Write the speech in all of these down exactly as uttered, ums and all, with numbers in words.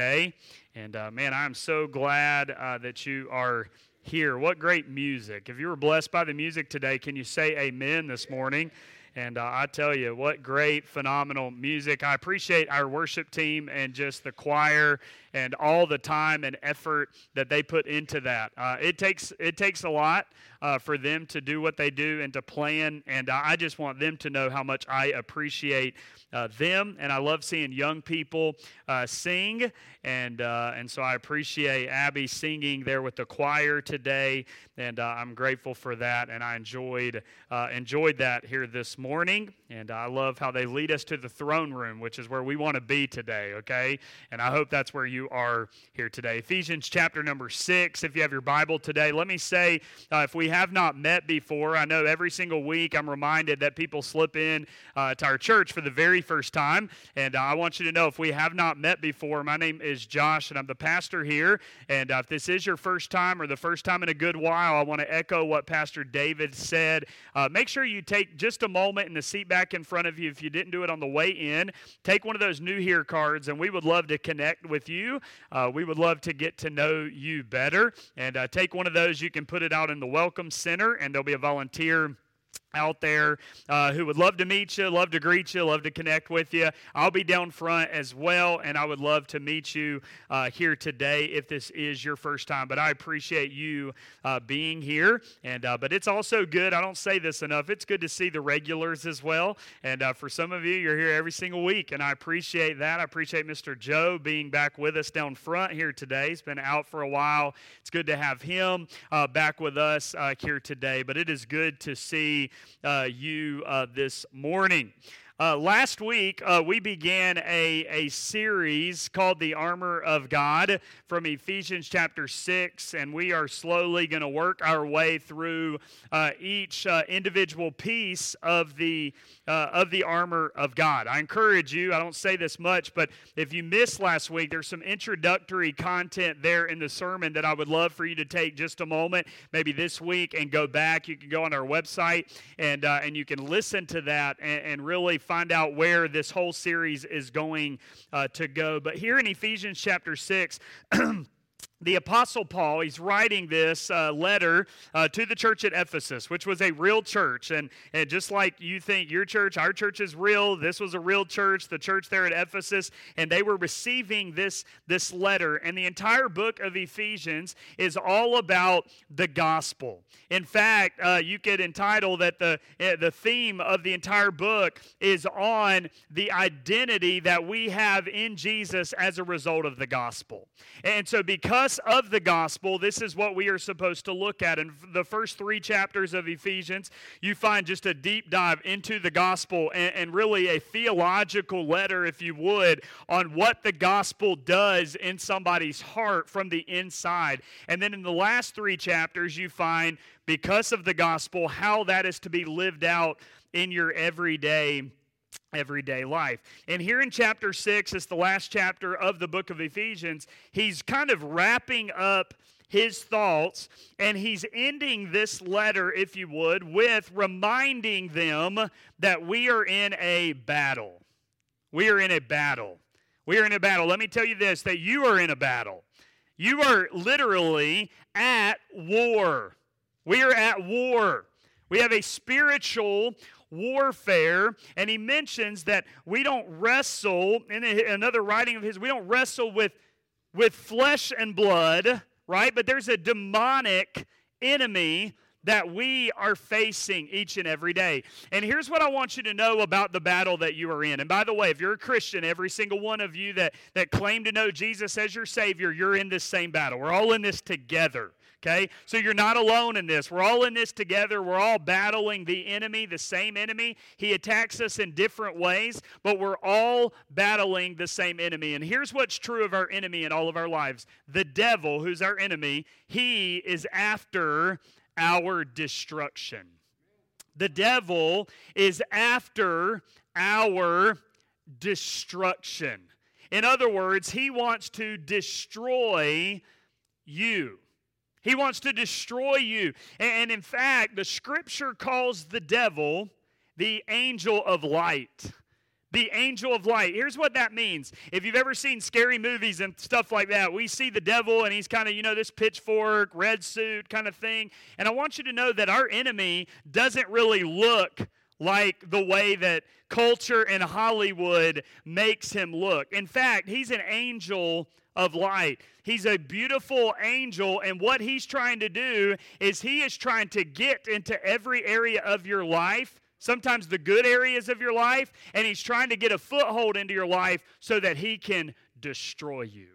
Day. And uh, man, I'm so glad uh, that you are here. What great music. If you were blessed by the music today, can you say amen this morning? And uh, I tell you, what great, phenomenal music. I appreciate our worship team and just the choir and all the time and effort that they put into that. Uh, it takes it takes a lot uh, for them to do what they do and to plan, and I just want them to know how much I appreciate uh, them, and I love seeing young people uh, sing, and uh, and so I appreciate Abby singing there with the choir today, and uh, I'm grateful for that, and I enjoyed uh, enjoyed that here this morning, and I love how they lead us to the throne room, which is where we want to be today, okay? And I hope that's where you are here today. Ephesians chapter number six, if you have your Bible today. Let me say, uh, if we have not met before, I know every single week I'm reminded that people slip in uh, to our church for the very first time, and uh, I want you to know if we have not met before, my name is Josh, and I'm the pastor here, and uh, if this is your first time or the first time in a good while, I want to echo what Pastor David said. Uh, make sure you take just a moment in the seat back in front of you. If you didn't do it on the way in, take one of those new here cards, and we would love to connect with you. Uh, we would love to get to know you better. And uh, take one of those. You can put it out in the Welcome Center, and there'll be a volunteer out there uh, who would love to meet you, love to greet you, love to connect with you. I'll be down front as well, and I would love to meet you uh, here today if this is your first time. But I appreciate you uh, being here. And uh, but it's also good, I don't say this enough, it's good to see the regulars as well. And uh, for some of you, you're here every single week, and I appreciate that. I appreciate Mister Joe being back with us down front here today. He's been out for a while. It's good to have him uh, back with us uh, here today. But it is good to see Uh, you uh, this morning. Uh, last week, uh, we began a, a series called The Armor of God from Ephesians chapter six, and we are slowly going to work our way through uh, each uh, individual piece of the uh, of the armor of God. I encourage you, I don't say this much, but if you missed last week, there's some introductory content there in the sermon that I would love for you to take just a moment, maybe this week, and go back. You can go on our website, and, uh, and you can listen to that and, and really find out where this whole series is going uh, to go. But here in Ephesians chapter six, the Apostle Paul, he's writing this uh, letter uh, to the church at Ephesus, which was a real church. And, and just like you think your church, our church is real, this was a real church, the church there at Ephesus, and they were receiving this, this letter. And the entire book of Ephesians is all about the gospel. In fact, uh, you could entitle that the, uh, the theme of the entire book is on the identity that we have in Jesus as a result of the gospel. And so because of the gospel, this is what we are supposed to look at. In the first three chapters of Ephesians, you find just a deep dive into the gospel and, and really a theological letter, if you would, on what the gospel does in somebody's heart from the inside. And then in the last three chapters, you find, because of the gospel, how that is to be lived out in your everyday life. Everyday life. And here in chapter six, it's the last chapter of the book of Ephesians, he's kind of wrapping up his thoughts, and he's ending this letter, if you would, with reminding them that we are in a battle. We are in a battle. We are in a battle. Let me tell you this, that you are in a battle. You are literally at war. We are at war. We have a spiritual warfare, and he mentions that we don't wrestle, in another writing of his, we don't wrestle with, with flesh and blood, right? But there's a demonic enemy that we are facing each and every day. And here's what I want you to know about the battle that you are in. And by the way, if you're a Christian, every single one of you that, that claim to know Jesus as your Savior, you're in this same battle. We're all in this together, okay? So you're not alone in this. We're all in this together. We're all battling the enemy, the same enemy. He attacks us in different ways, but we're all battling the same enemy. And here's what's true of our enemy in all of our lives. The devil, who's our enemy, he is after our destruction. The devil is after our destruction. In other words, he wants to destroy you. He wants to destroy you. And in fact, the scripture calls the devil the angel of light, The angel of light. Here's what that means. If you've ever seen scary movies and stuff like that, we see the devil and he's kind of, you know, this pitchfork, red suit kind of thing. And I want you to know that our enemy doesn't really look like the way that culture and Hollywood makes him look. In fact, he's an angel of light. He's a beautiful angel, and what he's trying to do is he is trying to get into every area of your life, sometimes the good areas of your life, and he's trying to get a foothold into your life so that he can destroy you.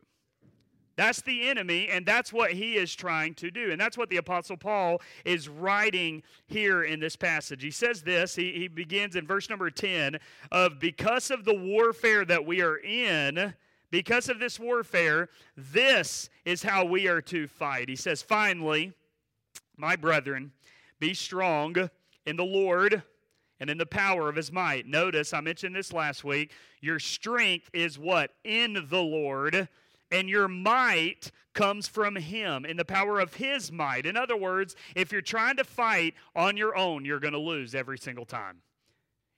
That's the enemy, and that's what he is trying to do. And that's what the Apostle Paul is writing here in this passage. He says this, he, he begins in verse number ten, of because of the warfare that we are in, because of this warfare, this is how we are to fight. He says, finally, my brethren, be strong in the Lord and in the power of his might. Notice, I mentioned this last week, your strength is what? In the Lord, and your might comes from him, in the power of his might. In other words, if you're trying to fight on your own, you're going to lose every single time.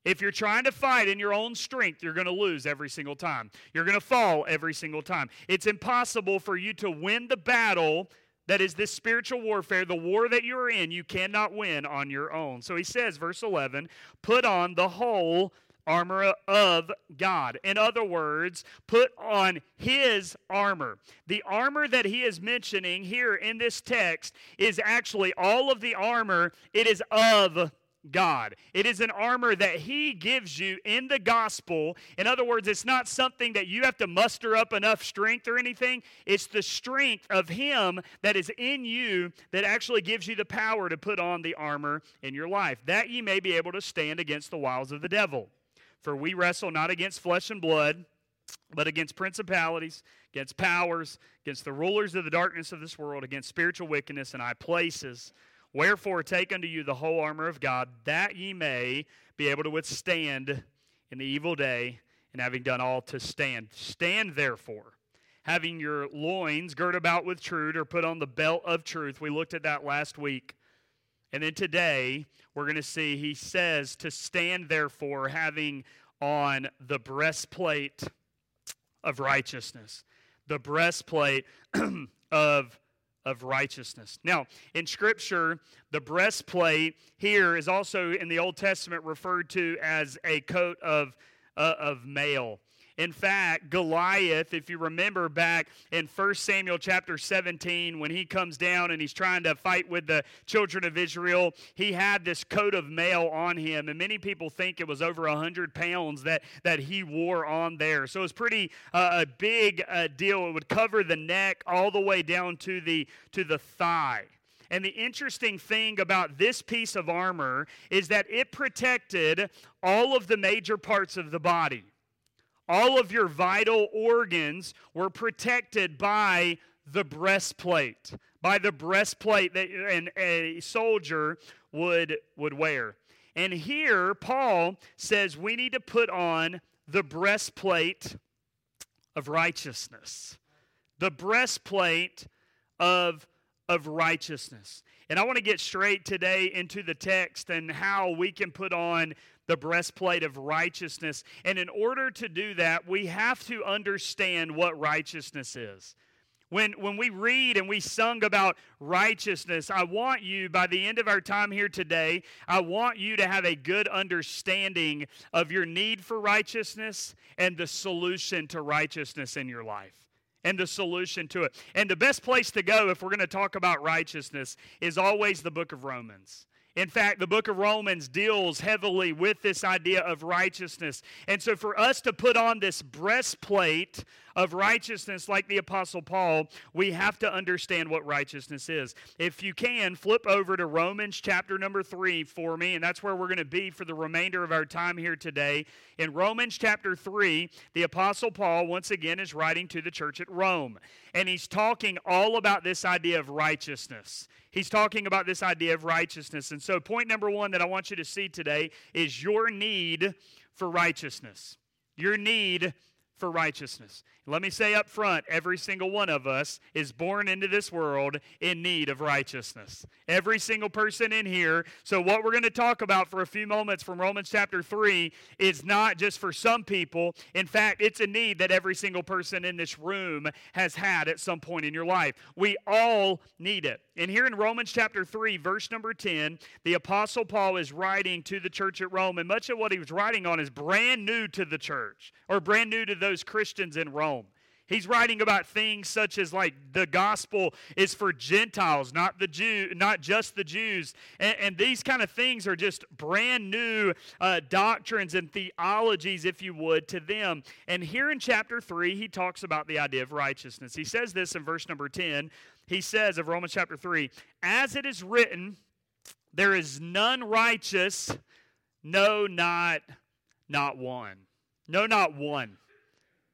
If you're trying to fight in your own strength, you're going to lose every single time. You're going to fall every single time. It's impossible for you to win the battle that is this spiritual warfare, the war that you're in. You cannot win on your own. So he says, verse eleven, put on the whole armor of God. In other words, put on his armor. The armor that he is mentioning here in this text is actually all of the armor. It is of God. It is an armor that he gives you in the gospel. In other words, it's not something that you have to muster up enough strength or anything. It's the strength of him that is in you that actually gives you the power to put on the armor in your life, that ye may be able to stand against the wiles of the devil. For we wrestle not against flesh and blood, but against principalities, against powers, against the rulers of the darkness of this world, against spiritual wickedness in high places. Wherefore, take unto you the whole armor of God, that ye may be able to withstand in the evil day, and having done all to stand. Stand therefore, having your loins girt about with truth, or put on the belt of truth. We looked at that last week. And then today, we're going to see, he says, to stand therefore, having on the breastplate of righteousness. The breastplate of Of righteousness. Now, in Scripture, the breastplate here is also in the Old Testament referred to as a coat of uh, of mail. In fact, Goliath, if you remember back in First Samuel chapter seventeen, when he comes down and he's trying to fight with the children of Israel, he had this coat of mail on him, and many people think it was over one hundred pounds that, that he wore on there. So it was pretty uh, a big uh, deal. It would cover the neck all the way down to the to the thigh. And the interesting thing about this piece of armor is that it protected all of the major parts of the body. All of your vital organs were protected by the breastplate, by the breastplate that an, a soldier would, would wear. And here, Paul says we need to put on the breastplate of righteousness. The breastplate of, of righteousness. And I want to get straight today into the text and how we can put on the breastplate of righteousness. And in order to do that, we have to understand what righteousness is. When when we read and we sung about righteousness, I want you, by the end of our time here today, I want you to have a good understanding of your need for righteousness and the solution to righteousness in your life. And the solution to it. And the best place to go if we're going to talk about righteousness is always the book of Romans. In fact, the book of Romans deals heavily with this idea of righteousness. And so for us to put on this breastplate of righteousness like the Apostle Paul, we have to understand what righteousness is. If you can, flip over to Romans chapter number three for me, and that's where we're going to be for the remainder of our time here today. In Romans chapter three, the Apostle Paul, once again, is writing to the church at Rome, and he's talking all about this idea of righteousness. He's talking about this idea of righteousness, and so point number one that I want you to see today is your need for righteousness. Your need for righteousness. Let me say up front, every single one of us is born into this world in need of righteousness. Every single person in here. So what we're going to talk about for a few moments from Romans chapter three is not just for some people. In fact, it's a need that every single person in this room has had at some point in your life. We all need it. And here in Romans chapter three, verse number ten, the Apostle Paul is writing to the church at Rome, and much of what he was writing on is brand new to the church, or brand new to the those Christians in Rome. He's writing about things such as like the gospel is for Gentiles, not the Jew, not just the Jews. And, and these kind of things are just brand new uh, doctrines and theologies, if you would, to them. And here in chapter three, he talks about the idea of righteousness. He says this in verse number ten. He says of Romans chapter three, as it is written, there is none righteous, no, not, not one. No, not one.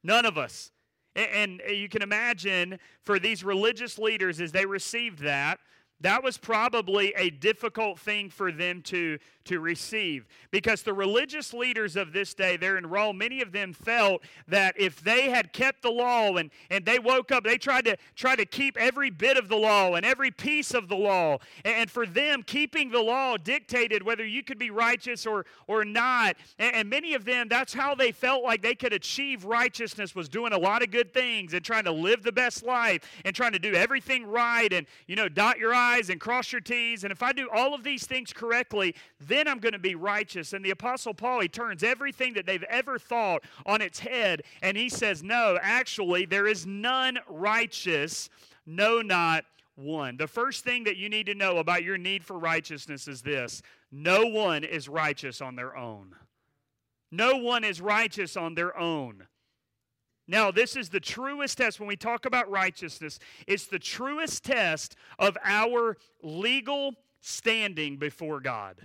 None of us. And you can imagine for these religious leaders as they received that, that was probably a difficult thing for them to, to receive. Because the religious leaders of this day there in Rome, many of them felt that if they had kept the law and, and they woke up, they tried to try to keep every bit of the law and every piece of the law. And for them, keeping the law dictated whether you could be righteous or, or not. And, and many of them, that's how they felt like they could achieve righteousness, was doing a lot of good things and trying to live the best life and trying to do everything right and, you know, dot your I's and cross your T's, and if I do all of these things correctly, then I'm going to be righteous. And the Apostle Paul, he turns everything that they've ever thought on its head, and he says, no, actually, there is none righteous, no, not one. The first thing that you need to know about your need for righteousness is this: no one is righteous on their own. No one is righteous on their own. Now, this is the truest test. When we talk about righteousness, it's the truest test of our legal standing before God.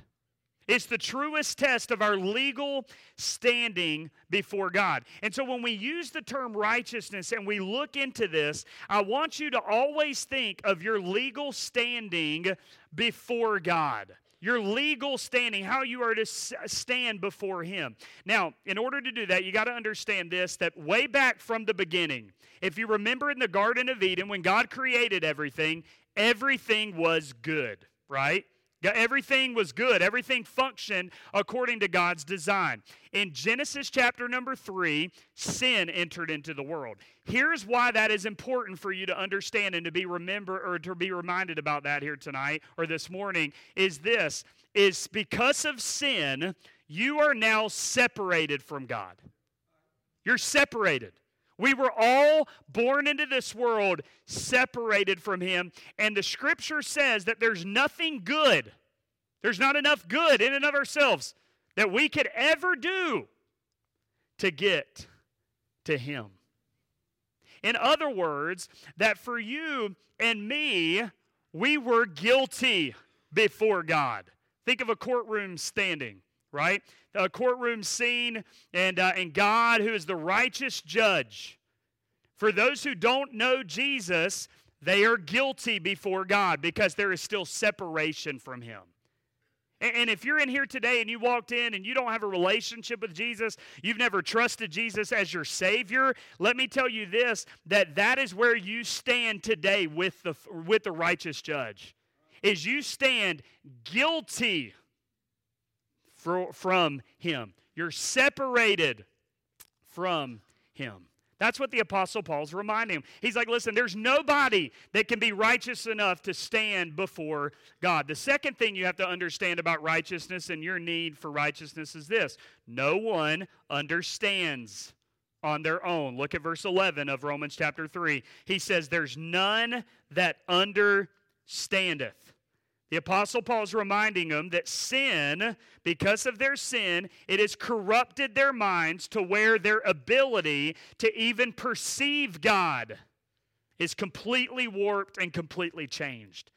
It's the truest test of our legal standing before God. And so when we use the term righteousness and we look into this, I want you to always think of your legal standing before God. Your legal standing, how you are to stand before Him. Now, in order to do that, you got to understand this, that way back from the beginning, if you remember in the Garden of Eden, when God created everything, everything was good, right? Everything was good. Everything functioned according to God's design. In Genesis chapter number three, sin entered into the world. Here's why that is important for you to understand and to be remember or to be reminded about that here tonight or this morning is this, is because of sin, you are now separated from God. You're separated. We were all born into this world separated from Him. And the Scripture says that there's nothing good. There's not enough good in and of ourselves that we could ever do to get to Him. In other words, that for you and me, we were guilty before God. Think of a courtroom standing, right? A courtroom scene, and, uh, and God, who is the righteous judge. For those who don't know Jesus, they are guilty before God because there is still separation from Him. And, and if you're in here today and you walked in and you don't have a relationship with Jesus, you've never trusted Jesus as your Savior, let me tell you this, that that is where you stand today with the, with the righteous judge, is you stand guilty from Him. You're separated from Him. That's what the Apostle Paul's reminding him. He's like, listen, there's nobody that can be righteous enough to stand before God. The second thing you have to understand about righteousness and your need for righteousness is this: no one understands on their own. Look at verse eleven of Romans chapter three. He says, there's none that understandeth. The Apostle Paul's reminding them that sin, because of their sin, it has corrupted their minds to where their ability to even perceive God is completely warped and completely changed.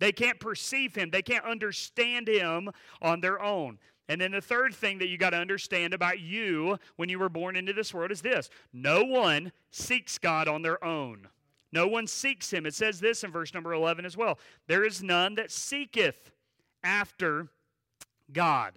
They can't perceive Him. They can't understand Him on their own. And then the third thing that you got to understand about you when you were born into this world is this: no one seeks God on their own. No one seeks Him. It says this in verse number eleven as well. There is none that seeketh after God.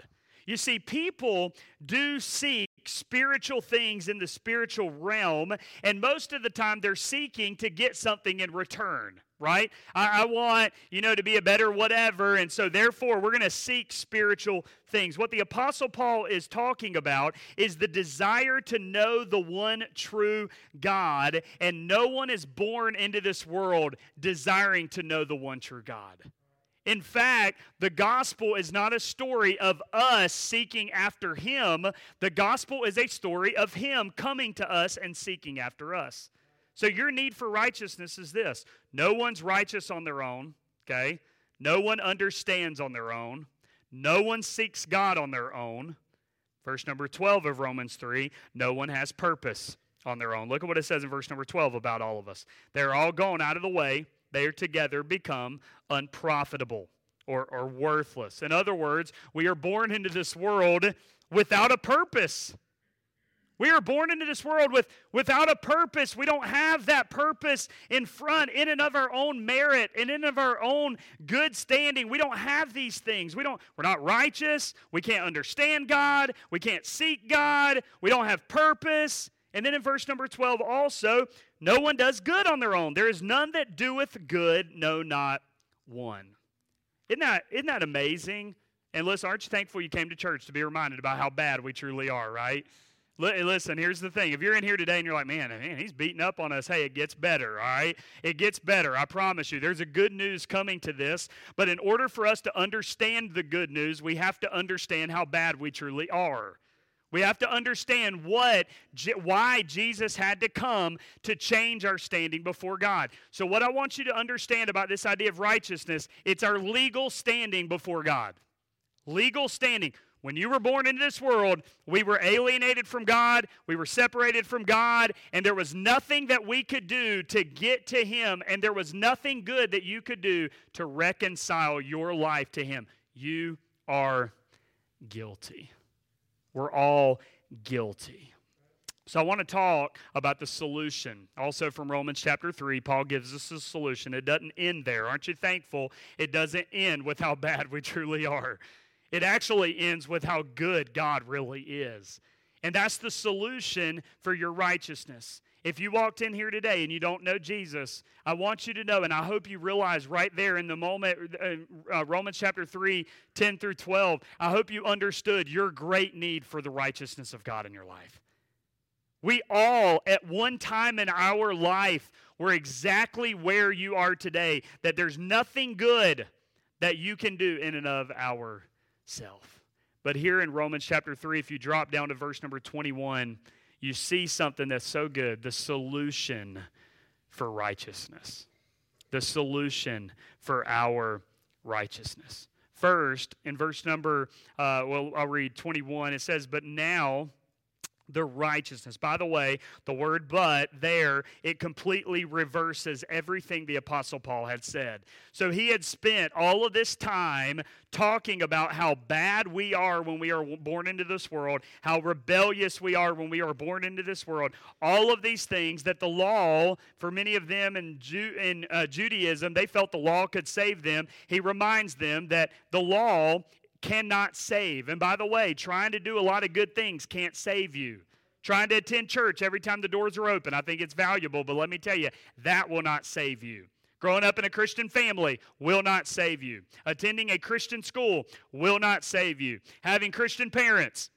You see, people do seek spiritual things in the spiritual realm, and most of the time they're seeking to get something in return, right? I, I want, you know, to be a better whatever, and so therefore we're going to seek spiritual things. What the Apostle Paul is talking about is the desire to know the one true God, and no one is born into this world desiring to know the one true God. In fact, the gospel is not a story of us seeking after him. The gospel is a story of him coming to us and seeking after us. So your need for righteousness is this. No one's righteous on their own, okay? No one understands on their own. No one seeks God on their own. Verse number twelve of Romans three, no one has purpose on their own. Look at what it says in verse number twelve about all of us. They're all gone out of the way. They are together become unprofitable or, or worthless. In other words, we are born into this world without a purpose. We are born into this world with without a purpose. We don't have that purpose in front, in and of our own merit, and in and of our own good standing. We don't have these things. We don't, we're not righteous. We can't understand God. We can't seek God. We don't have purpose. And then in verse number twelve also, no one does good on their own. There is none that doeth good, no, not one. Isn't that, isn't that amazing? And listen, aren't you thankful you came to church to be reminded about how bad we truly are, right? Listen, here's the thing. If you're in here today and you're like, man, man, he's beating up on us. Hey, it gets better, all right? It gets better, I promise you. There's a good news coming to this. But in order for us to understand the good news, we have to understand how bad we truly are. We have to understand what, why Jesus had to come to change our standing before God. So what I want you to understand about this idea of righteousness, it's our legal standing before God. Legal standing. When you were born into this world, we were alienated from God, we were separated from God, and there was nothing that we could do to get to him, and there was nothing good that you could do to reconcile your life to him. You are guilty. We're all guilty. So I want to talk about the solution. Also from Romans chapter three, Paul gives us a solution. It doesn't end there. Aren't you thankful it doesn't end with how bad we truly are? It actually ends with how good God really is. And that's the solution for your righteousness. If you walked in here today and you don't know Jesus, I want you to know, and I hope you realize right there in the moment, uh, Romans chapter three, ten through twelve, I hope you understood your great need for the righteousness of God in your life. We all, at one time in our life, were exactly where you are today, that there's nothing good that you can do in and of ourself. But here in Romans chapter three, if you drop down to verse number twenty-one, you see something that's so good, the solution for righteousness, the solution for our righteousness. First, in verse number, uh, well, I'll read twenty-one. It says, but now the righteousness. By the way, the word but there, it completely reverses everything the Apostle Paul had said. So he had spent all of this time talking about how bad we are when we are born into this world, how rebellious we are when we are born into this world, all of these things that the law, for many of them in, Ju- in uh, Judaism, they felt the law could save them. He reminds them that the law cannot save. And by the way, trying to do a lot of good things can't save you. Trying to attend church every time the doors are open, I think it's valuable, but let me tell you, that will not save you. Growing up in a Christian family will not save you. Attending a Christian school will not save you. Having Christian parents,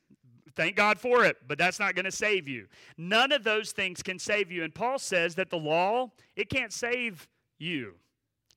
thank God for it, but that's not going to save you. None of those things can save you. And Paul says that the law, it can't save you.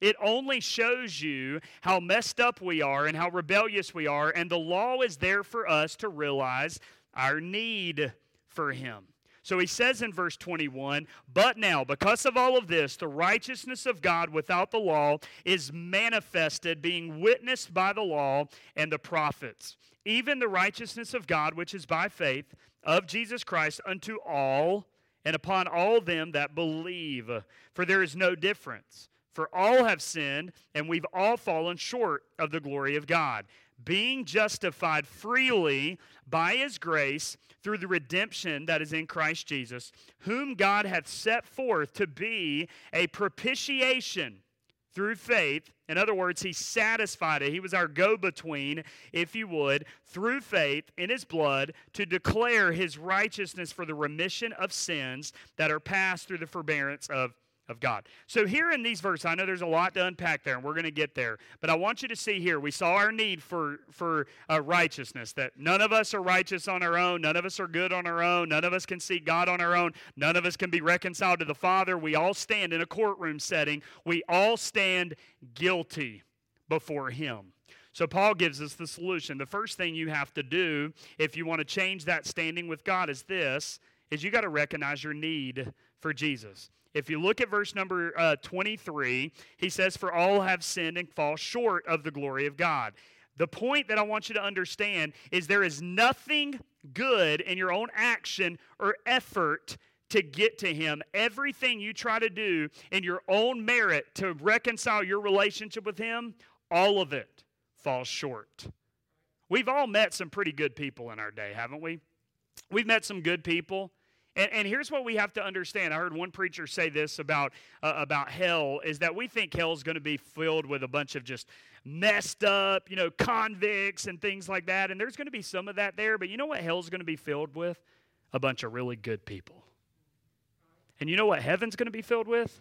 It only shows you how messed up we are and how rebellious we are, and the law is there for us to realize our need for him. So he says in verse twenty-one, but now, because of all of this, the righteousness of God without the law is manifested, being witnessed by the law and the prophets, even the righteousness of God, which is by faith of Jesus Christ unto all and upon all them that believe. For there is no difference. For all have sinned, and we've all fallen short of the glory of God, being justified freely by his grace through the redemption that is in Christ Jesus, whom God hath set forth to be a propitiation through faith. In other words, he satisfied it. He was our go-between, if you would, through faith in his blood to declare his righteousness for the remission of sins that are passed through the forbearance of of God. So here in these verses, I know there's a lot to unpack there, and we're going to get there. But I want you to see here, we saw our need for, for uh, righteousness, that none of us are righteous on our own. None of us are good on our own. None of us can see God on our own. None of us can be reconciled to the Father. We all stand in a courtroom setting. We all stand guilty before Him. So Paul gives us the solution. The first thing you have to do if you want to change that standing with God is this, is you got to recognize your need for Jesus. If you look at verse number uh, twenty-three, he says, "For all have sinned and fall short of the glory of God." The point that I want you to understand is there is nothing good in your own action or effort to get to Him. Everything you try to do in your own merit to reconcile your relationship with Him, all of it falls short. We've all met some pretty good people in our day, haven't we? We've met some good people. And, and here's what we have to understand. I heard one preacher say this about uh, about hell, is that we think hell's going to be filled with a bunch of just messed up, you know, convicts and things like that. And there's going to be some of that there. But you know what hell's going to be filled with? A bunch of really good people. And you know what heaven's going to be filled with?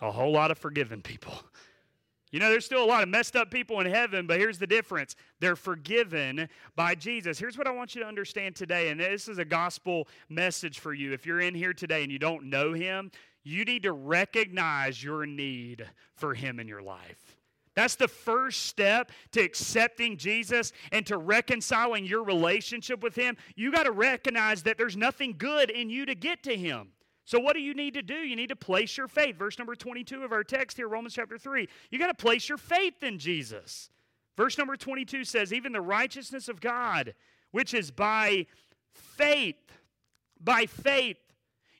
A whole lot of forgiven people. You know, there's still a lot of messed up people in heaven, but here's the difference. They're forgiven by Jesus. Here's what I want you to understand today, and this is a gospel message for you. If you're in here today and you don't know Him, you need to recognize your need for Him in your life. That's the first step to accepting Jesus and to reconciling your relationship with Him. You got to recognize that there's nothing good in you to get to Him. So what do you need to do? You need to place your faith. Verse number twenty-two of our text here, Romans chapter three. You got to place your faith in Jesus. Verse number twenty-two says, "Even the righteousness of God, which is by faith." By faith.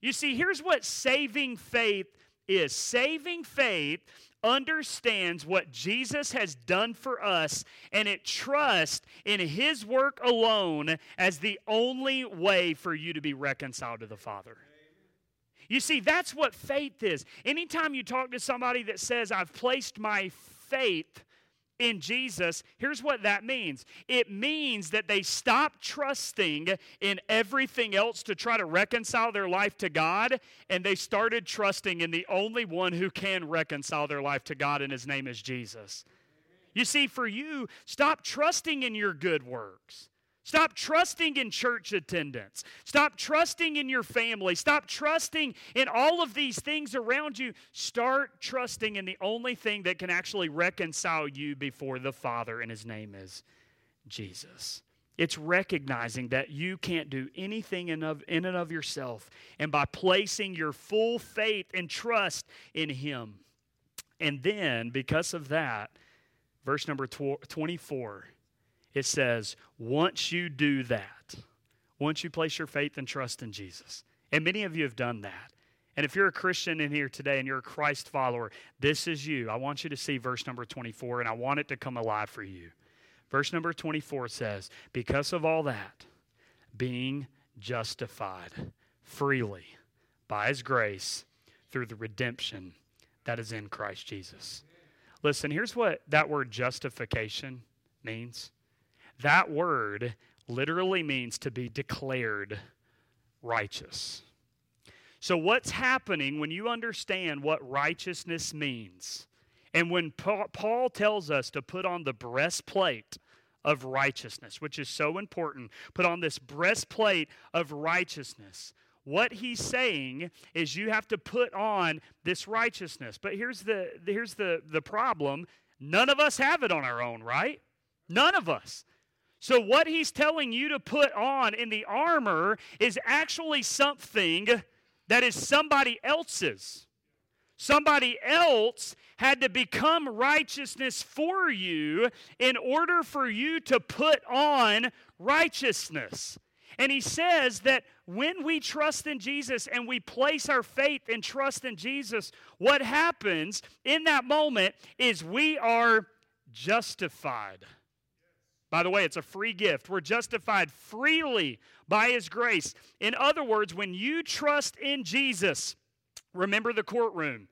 You see, here's what saving faith is. Saving faith understands what Jesus has done for us, and it trusts in His work alone as the only way for you to be reconciled to the Father. You see, that's what faith is. Anytime you talk to somebody that says, "I've placed my faith in Jesus," here's what that means. It means that they stop trusting in everything else to try to reconcile their life to God, and they started trusting in the only one who can reconcile their life to God, and His name is Jesus. You see, for you, stop trusting in your good works. Stop trusting in church attendance. Stop trusting in your family. Stop trusting in all of these things around you. Start trusting in the only thing that can actually reconcile you before the Father, and His name is Jesus. It's recognizing that you can't do anything in and of yourself, and by placing your full faith and trust in Him. And then, because of that, verse number twenty-four, it says, once you do that, once you place your faith and trust in Jesus, and many of you have done that, and if you're a Christian in here today and you're a Christ follower, this is you. I want you to see verse number twenty-four, and I want it to come alive for you. Verse number twenty-four says, "Because of all that, being justified freely by His grace through the redemption that is in Christ Jesus." Listen, here's what that word justification means. That word literally means to be declared righteous. So what's happening when you understand what righteousness means, and when Paul tells us to put on the breastplate of righteousness, which is so important, put on this breastplate of righteousness, what he's saying is you have to put on this righteousness. But here's the here's the, the problem. None of us have it on our own, right? None of us. So what he's telling you to put on in the armor is actually something that is somebody else's. Somebody else had to become righteousness for you in order for you to put on righteousness. And he says that when we trust in Jesus and we place our faith and trust in Jesus, what happens in that moment is we are justified. By the way, it's a free gift. We're justified freely by His grace. In other words, when you trust in Jesus, remember the courtroom.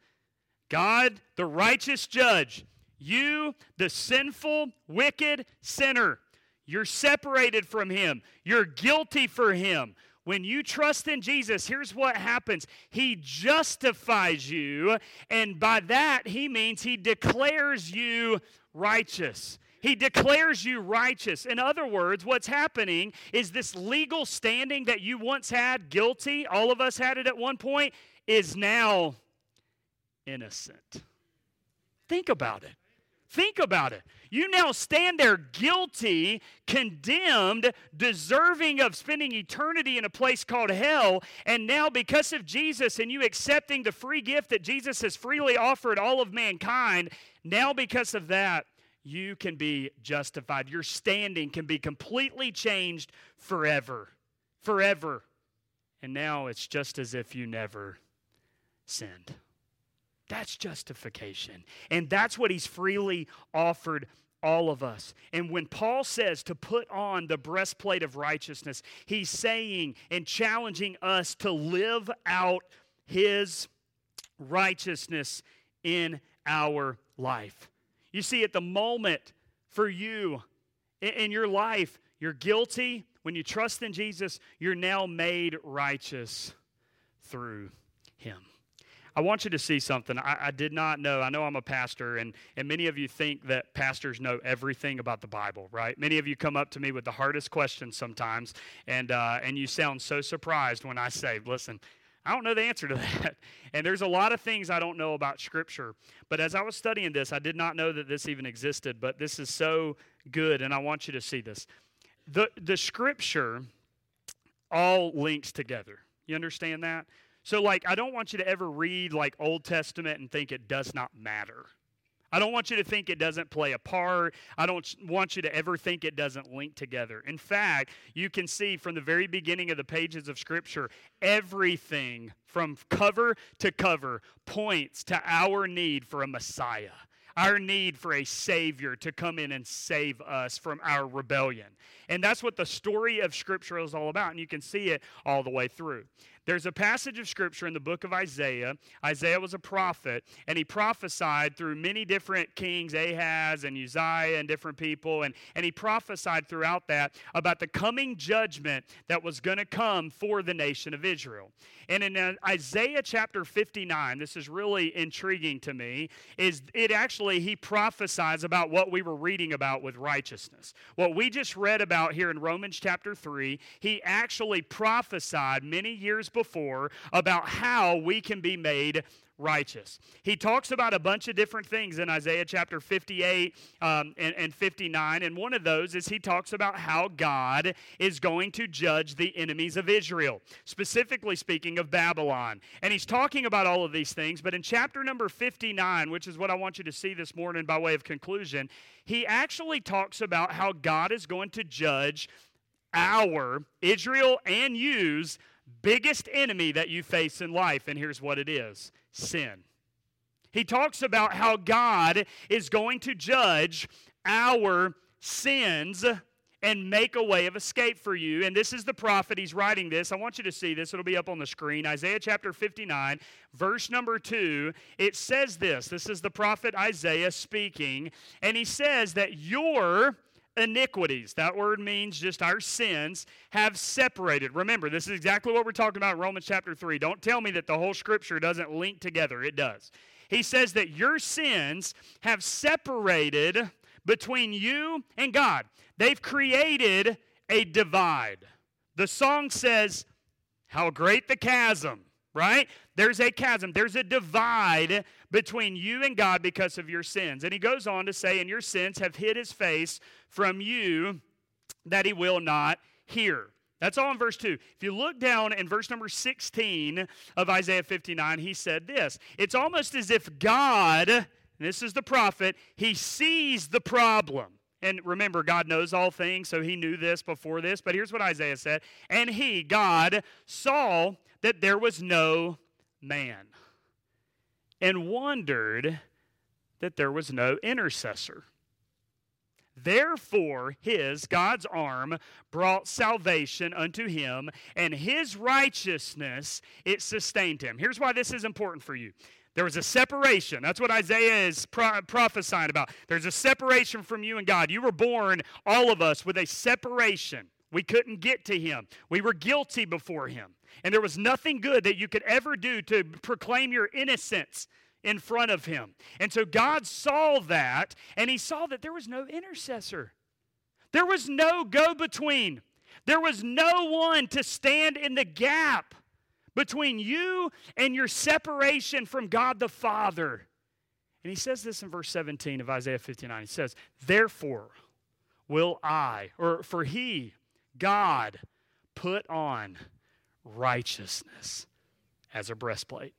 God, the righteous judge, you, the sinful, wicked sinner, you're separated from him. You're guilty for him. When you trust in Jesus, here's what happens. He justifies you, and by that, he means he declares you righteous. He declares you righteous. In other words, what's happening is this legal standing that you once had, guilty, all of us had it at one point, is now innocent. Think about it. Think about it. You now stand there guilty, condemned, deserving of spending eternity in a place called hell, and now because of Jesus and you accepting the free gift that Jesus has freely offered all of mankind, now because of that, you can be justified. Your standing can be completely changed forever, forever. And now it's just as if you never sinned. That's justification. And that's what he's freely offered all of us. And when Paul says to put on the breastplate of righteousness, he's saying and challenging us to live out his righteousness in our life. You see, at the moment for you in your life, you're guilty. When you trust in Jesus, you're now made righteous through him. I want you to see something I, I did not know. I know I'm a pastor, and, and many of you think that pastors know everything about the Bible, right? Many of you come up to me with the hardest questions sometimes, and uh, and you sound so surprised when I say, listen, I don't know the answer to that. And there's a lot of things I don't know about Scripture. But as I was studying this, I did not know that this even existed, but this is so good, and I want you to see this. The, the Scripture all links together. You understand that? So, like, I don't want you to ever read, like, Old Testament and think it does not matter. I don't want you to think it doesn't play a part. I don't want you to ever think it doesn't link together. In fact, you can see from the very beginning of the pages of Scripture, everything from cover to cover points to our need for a Messiah, our need for a Savior to come in and save us from our rebellion. And that's what the story of Scripture is all about, and you can see it all the way through. There's a passage of Scripture in the book of Isaiah. Isaiah was a prophet, and he prophesied through many different kings, Ahaz and Uzziah and different people, and, and he prophesied throughout that about the coming judgment that was going to come for the nation of Israel. And in Isaiah chapter fifty-nine, this is really intriguing to me, is it actually he prophesies about what we were reading about with righteousness. What we just read about here in Romans chapter three, he actually prophesied many years before about how we can be made righteous. He talks about a bunch of different things in Isaiah chapter fifty-eight um, and, and fifty-nine, and one of those is he talks about how God is going to judge the enemies of Israel, specifically speaking of Babylon. And he's talking about all of these things, but in chapter number fifty-nine, which is what I want you to see this morning by way of conclusion, he actually talks about how God is going to judge our, Israel and you's, biggest enemy that you face in life, and here's what it is: sin. He talks about how God is going to judge our sins and make a way of escape for you. And this is the prophet. He's writing this. I want you to see this. It'll be up on the screen. Isaiah chapter fifty-nine, verse number two. It says this. This is the prophet Isaiah speaking, and he says that your iniquities, that word means just our sins, have separated. Remember, this is exactly what we're talking about in Romans chapter three. Don't tell me that the whole Scripture doesn't link together. It does. He says that your sins have separated between you and God. They've created a divide. The song says, "How great the chasm," right? There's a chasm. There's a divide between you and God because of your sins. And he goes on to say, and your sins have hid his face from you that he will not hear. That's all in verse two. If you look down in verse number sixteen of Isaiah fifty-nine, he said this. It's almost as if God, and this is the prophet, he sees the problem. And remember, God knows all things, so he knew this before this. But here's what Isaiah said. And he, God, saw that there was no man, and wondered that there was no intercessor. Therefore, his, God's arm, brought salvation unto him, and his righteousness, it sustained him. Here's why this is important for you. There was a separation. That's what Isaiah is pro- prophesying about. There's a separation from you and God. You were born, all of us, with a separation. We couldn't get to him. We were guilty before him. And there was nothing good that you could ever do to proclaim your innocence in front of him. And so God saw that, and he saw that there was no intercessor. There was no go-between. There was no one to stand in the gap between you and your separation from God the Father. And he says this in verse seventeen of Isaiah fifty-nine. He says, therefore will I, or for he, God, put on righteousness as a breastplate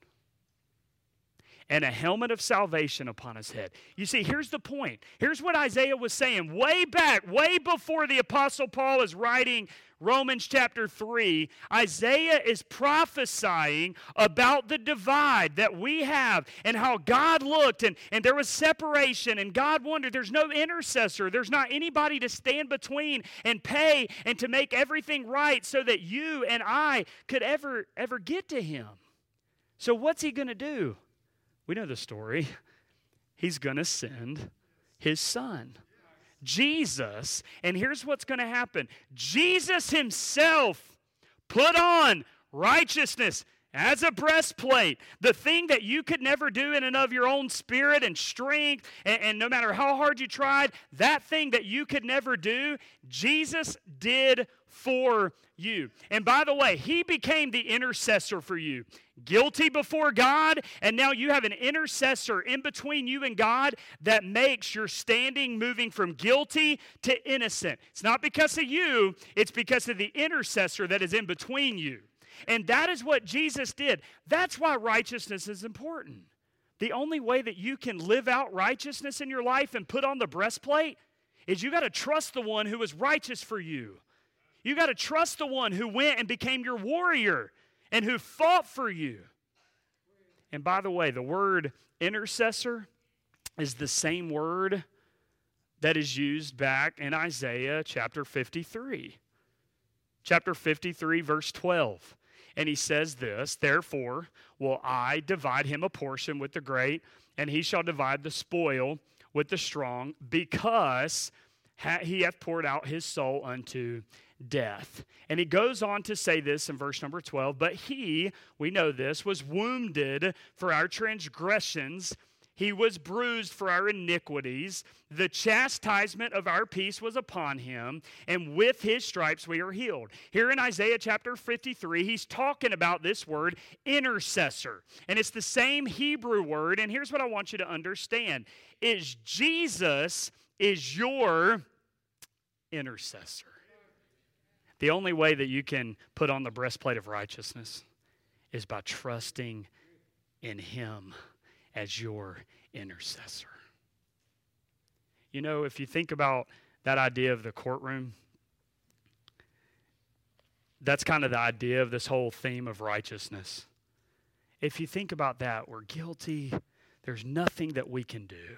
and a helmet of salvation upon his head. You see, here's the point. Here's what Isaiah was saying way back, way before the Apostle Paul is writing Romans chapter three. Isaiah is prophesying about the divide that we have and how God looked, and, and there was separation, and God wondered, there's no intercessor. There's not anybody to stand between and pay and to make everything right so that you and I could ever, ever get to him. So what's he going to do? We know the story. He's going to send his son, Jesus. And here's what's going to happen. Jesus himself put on righteousness as a breastplate, the thing that you could never do in and of your own spirit and strength, and, and no matter how hard you tried, that thing that you could never do, Jesus did for you. And by the way, he became the intercessor for you. Guilty before God, and now you have an intercessor in between you and God that makes your standing moving from guilty to innocent. It's not because of you, it's because of the intercessor that is in between you. And that is what Jesus did. That's why righteousness is important. The only way that you can live out righteousness in your life and put on the breastplate is you got to trust the one who is righteous for you. You got to trust the one who went and became your warrior and who fought for you. And by the way, the word intercessor is the same word that is used back in Isaiah chapter fifty-three. Chapter fifty-three, verse twelve. And he says this, therefore will I divide him a portion with the great, and he shall divide the spoil with the strong, because he hath poured out his soul unto death. And he goes on to say this in verse number twelve, but he, we know this, was wounded for our transgressions. He was bruised for our iniquities. The chastisement of our peace was upon him, and with his stripes we are healed. Here in Isaiah chapter fifty-three, he's talking about this word, intercessor. And it's the same Hebrew word, and here's what I want you to understand, is Jesus is your intercessor. The only way that you can put on the breastplate of righteousness is by trusting in him as your intercessor. You know, if you think about that idea of the courtroom, that's kind of the idea of this whole theme of righteousness. If you think about that, we're guilty. There's nothing that we can do.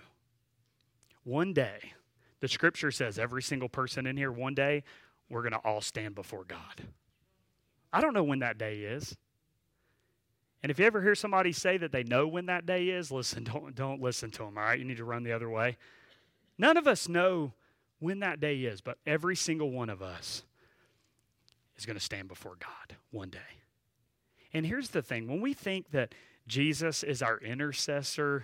One day, the scripture says every single person in here, one day, we're going to all stand before God. I don't know when that day is. And if you ever hear somebody say that they know when that day is, listen, don't, don't listen to them, all right? You need to run the other way. None of us know when that day is, but every single one of us is going to stand before God one day. And here's the thing. When we think that Jesus is our intercessor,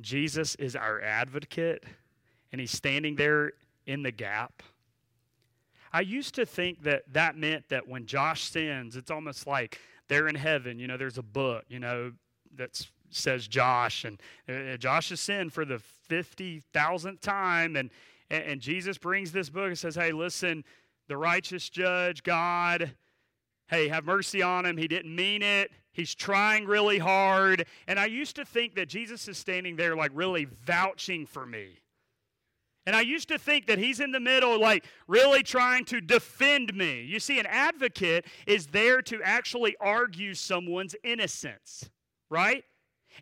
Jesus is our advocate, and he's standing there in the gap, I used to think that that meant that when Josh sins, it's almost like they're in heaven. You know, there's a book, you know, that says Josh, and uh, Josh has sinned for the fifty thousandth time, and, and and Jesus brings this book and says, hey, listen, the righteous judge, God, hey, have mercy on him. He didn't mean it. He's trying really hard. And I used to think that Jesus is standing there like really vouching for me. And I used to think that he's in the middle, like really trying to defend me. You see, an advocate is there to actually argue someone's innocence, right?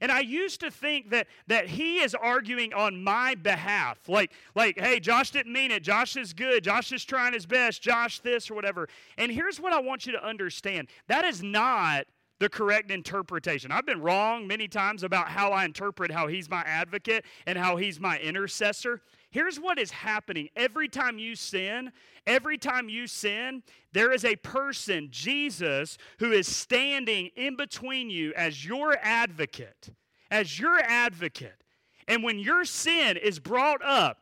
And I used to think that that he is arguing on my behalf. Like, like, hey, Josh didn't mean it. Josh is good. Josh is trying his best. Josh this or whatever. And here's what I want you to understand. That is not the correct interpretation. I've been wrong many times about how I interpret how he's my advocate and how he's my intercessor. Here's what is happening. Every time you sin, every time you sin, there is a person, Jesus, who is standing in between you as your advocate, as your advocate. And when your sin is brought up,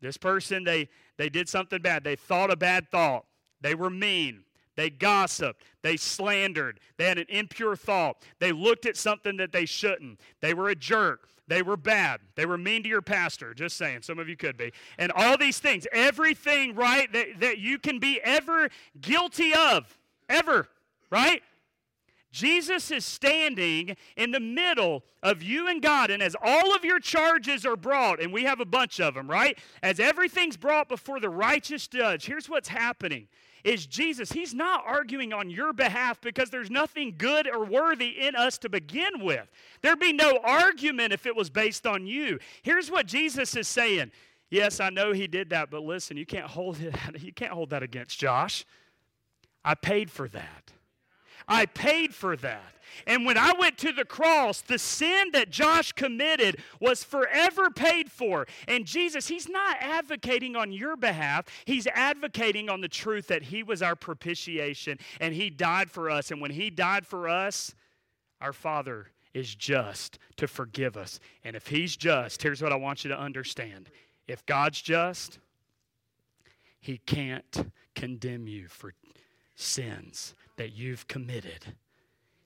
this person, they, they did something bad. They thought a bad thought. They were mean. They gossiped. They slandered. They had an impure thought. They looked at something that they shouldn't. They were a jerk. They were bad. They were mean to your pastor. Just saying. Some of you could be. And all these things, everything, right, that, that you can be ever guilty of, ever, right? Jesus is standing in the middle of you and God. And as all of your charges are brought, and we have a bunch of them, right? As everything's brought before the righteous judge, here's what's happening. Is Jesus, he's not arguing on your behalf because there's nothing good or worthy in us to begin with. There'd be no argument if it was based on you. Here's what Jesus is saying. Yes, I know he did that, but listen, you can't hold it, you can't hold that against Josh. I paid for that. I paid for that. And when I went to the cross, the sin that Josh committed was forever paid for. And Jesus, he's not advocating on your behalf. He's advocating on the truth that he was our propitiation and he died for us. And when he died for us, our Father is just to forgive us. And if he's just, here's what I want you to understand. If God's just, he can't condemn you for sins that you've committed.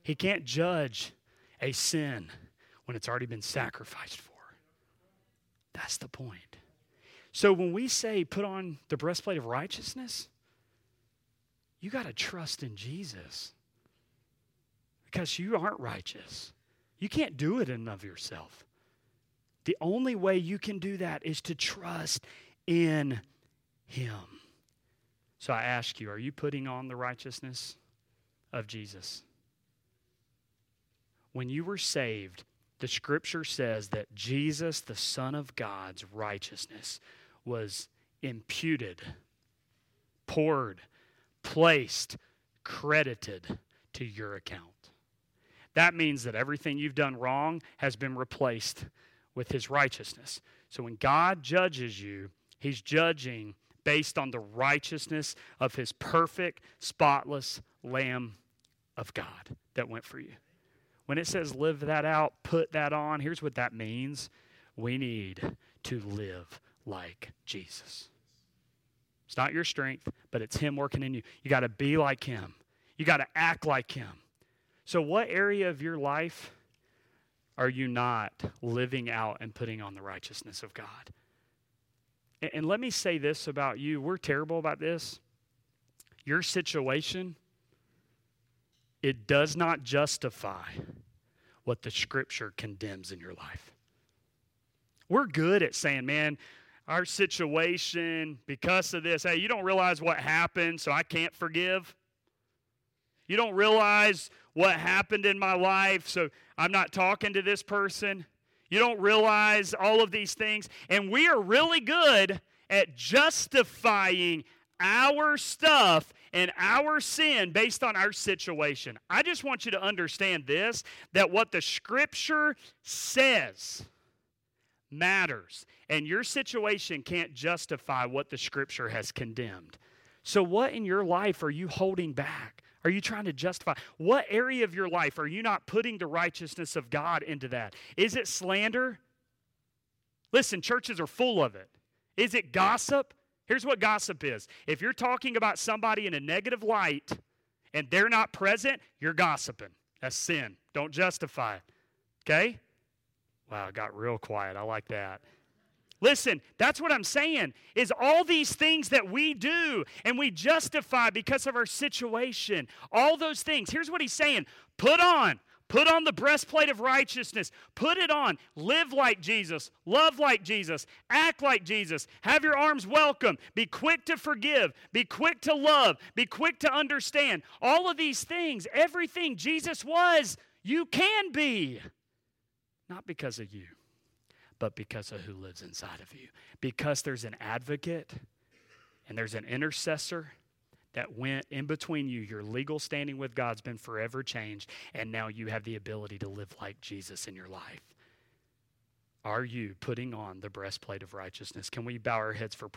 He can't judge a sin when it's already been sacrificed for. That's the point. So when we say put on the breastplate of righteousness, you got to trust in Jesus because you aren't righteous. You can't do it in and of yourself. The only way you can do that is to trust in him. So I ask you, are you putting on the righteousness of Jesus? When you were saved, the Scripture says that Jesus, the Son of God's righteousness, was imputed, poured, placed, credited to your account. That means that everything you've done wrong has been replaced with his righteousness. So when God judges you, he's judging based on the righteousness of his perfect, spotless Lamb of God that went for you. When it says live that out, put that on, here's what that means. We need to live like Jesus. It's not your strength, but it's him working in you. You got to be like him. You got to act like him. So what area of your life are you not living out and putting on the righteousness of God? And, and let me say this about you. We're terrible about this. Your situation, it does not justify what the Scripture condemns in your life. We're good at saying, man, our situation, because of this, hey, you don't realize what happened, so I can't forgive. You don't realize what happened in my life, so I'm not talking to this person. You don't realize all of these things. And we are really good at justifying our stuff and our sin based on our situation. I just want you to understand this, that what the Scripture says matters, and your situation can't justify what the Scripture has condemned. So what in your life are you holding back? Are you trying to justify? What area of your life are you not putting the righteousness of God into that? Is it slander? Listen, churches are full of it. Is it gossip? Here's what gossip is. If you're talking about somebody in a negative light and they're not present, you're gossiping. That's sin. Don't justify it. Okay? Wow, it got real quiet. I like that. Listen, that's what I'm saying, is all these things that we do and we justify because of our situation, all those things. Here's what he's saying. Put on. Put on the breastplate of righteousness. Put it on. Live like Jesus. Love like Jesus. Act like Jesus. Have your arms welcome. Be quick to forgive. Be quick to love. Be quick to understand. All of these things, everything Jesus was, you can be. Not because of you, but because of who lives inside of you. Because there's an advocate and there's an intercessor that went in between you. Your legal standing with God's been forever changed, and now you have the ability to live like Jesus in your life. Are you putting on the breastplate of righteousness? Can we bow our heads for prayer?